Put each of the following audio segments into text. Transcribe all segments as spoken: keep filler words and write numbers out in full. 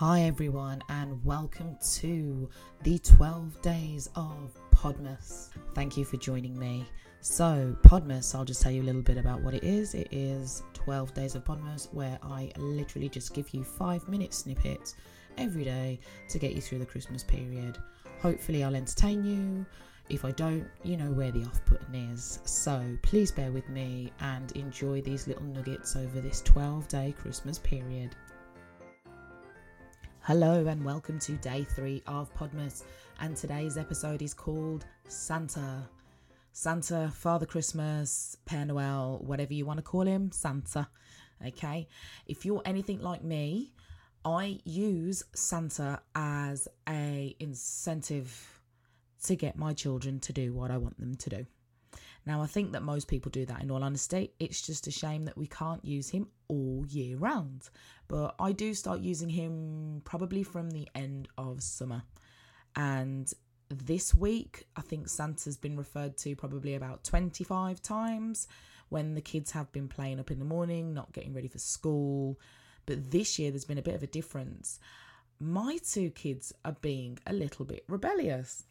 Hi everyone, and welcome to the twelve days of Podmas. Thank you for joining me. So Podmas, I'll just tell you a little bit about what it is. It is twelve days of Podmas where I literally just give you five minute snippets every day to get you through the Christmas period. Hopefully I'll entertain you. If I don't, you know where the off button is. So please bear with me and enjoy these little nuggets over this twelve day Christmas period. Hello and welcome to day three of Podmas, and today's episode is called Santa. Santa, Father Christmas, Père Noël, whatever you want to call him, Santa, okay? If you're anything like me, I use Santa as a incentive to get my children to do what I want them to do. Now, I think that most people do that, in all honesty. It's just a shame that we can't use him all year round. But I do start using him probably from the end of summer. And this week, I think Santa's been referred to probably about twenty-five times when the kids have been playing up in the morning, not getting ready for school. But this year, there's been a bit of a difference. My two kids are being a little bit rebellious.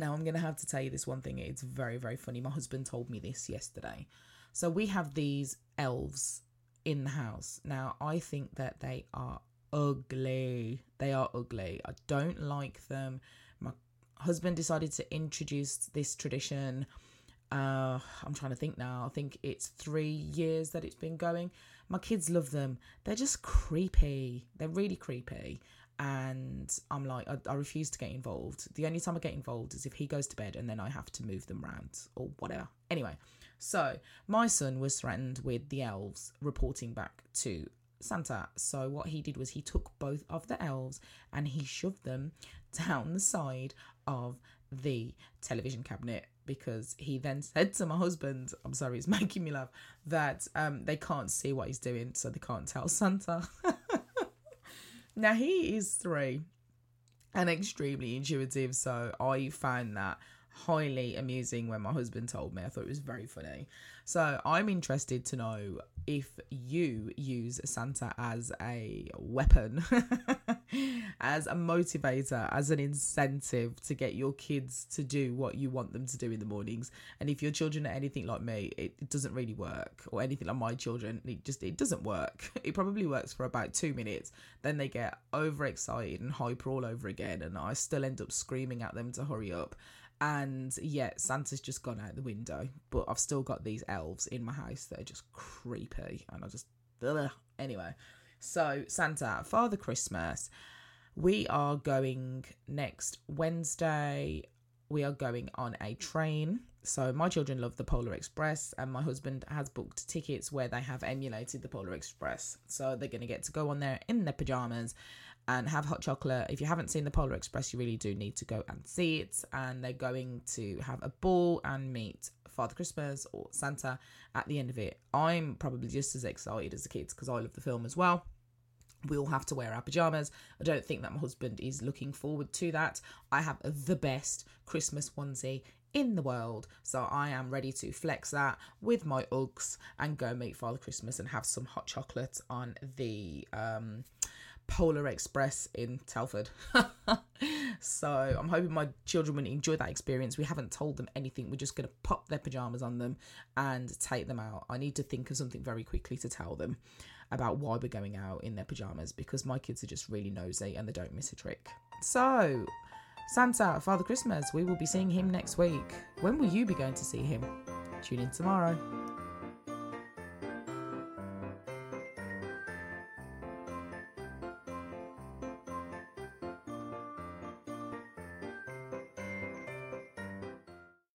Now, I'm going to have to tell you this one thing. It's very, very funny. My husband told me this yesterday. So we have these elves in the house. Now, I think that they are ugly. They are ugly. I don't like them. My husband decided to introduce this tradition. Uh, I'm trying to think now. I think it's three years that it's been going. My kids love them. They're just creepy. They're really creepy. And I'm like, I, I refuse to get involved. The only time I get involved is if he goes to bed and then I have to move them around or whatever. Anyway, so my son was threatened with the elves reporting back to Santa. So what he did was he took both of the elves and he shoved them down the side of the television cabinet, because he then said to my husband, I'm sorry, it's making me laugh, that um, they can't see what he's doing, so they can't tell Santa. Now, he is three and extremely intuitive, so I found that highly amusing when my husband told me. I thought it was very funny. So I'm interested to know if you use Santa as a weapon, as a motivator, as an incentive to get your kids to do what you want them to do in the mornings. And if your children are anything like me, it, it doesn't really work, or anything like my children. It just, it doesn't work. It probably works for about two minutes. Then they get overexcited and hyper all over again. And I still end up screaming at them to hurry up. And yeah, Santa's just gone out the window, but I've still got these elves in my house that are just creepy. And I just, ugh. Anyway, so Santa, Father Christmas, we are going next Wednesday. We are going on a train. So my children love the Polar Express, and my husband has booked tickets where they have emulated the Polar Express. So they're going to get to go on there in their pajamas and have hot chocolate. If you haven't seen the Polar Express, you really do need to go and see it. And they're going to have a ball and meet Father Christmas or Santa at the end of it. I'm probably just as excited as the kids because I love the film as well. We all have to wear our pajamas. I don't think that my husband is looking forward to that. I have the best Christmas onesie in the world, so I am ready to flex that with my Uggs and go meet Father Christmas and have some hot chocolate on the um Polar Express in Telford. So I'm hoping my children will enjoy that experience. We haven't told them anything. We're just going to pop their pajamas on them and take them out. I need to think of something very quickly to tell them about why we're going out in their pajamas, because my kids are just really nosy and they don't miss a trick. So Santa, Father Christmas, we will be seeing him next week. When will you be going to see him? Tune in tomorrow.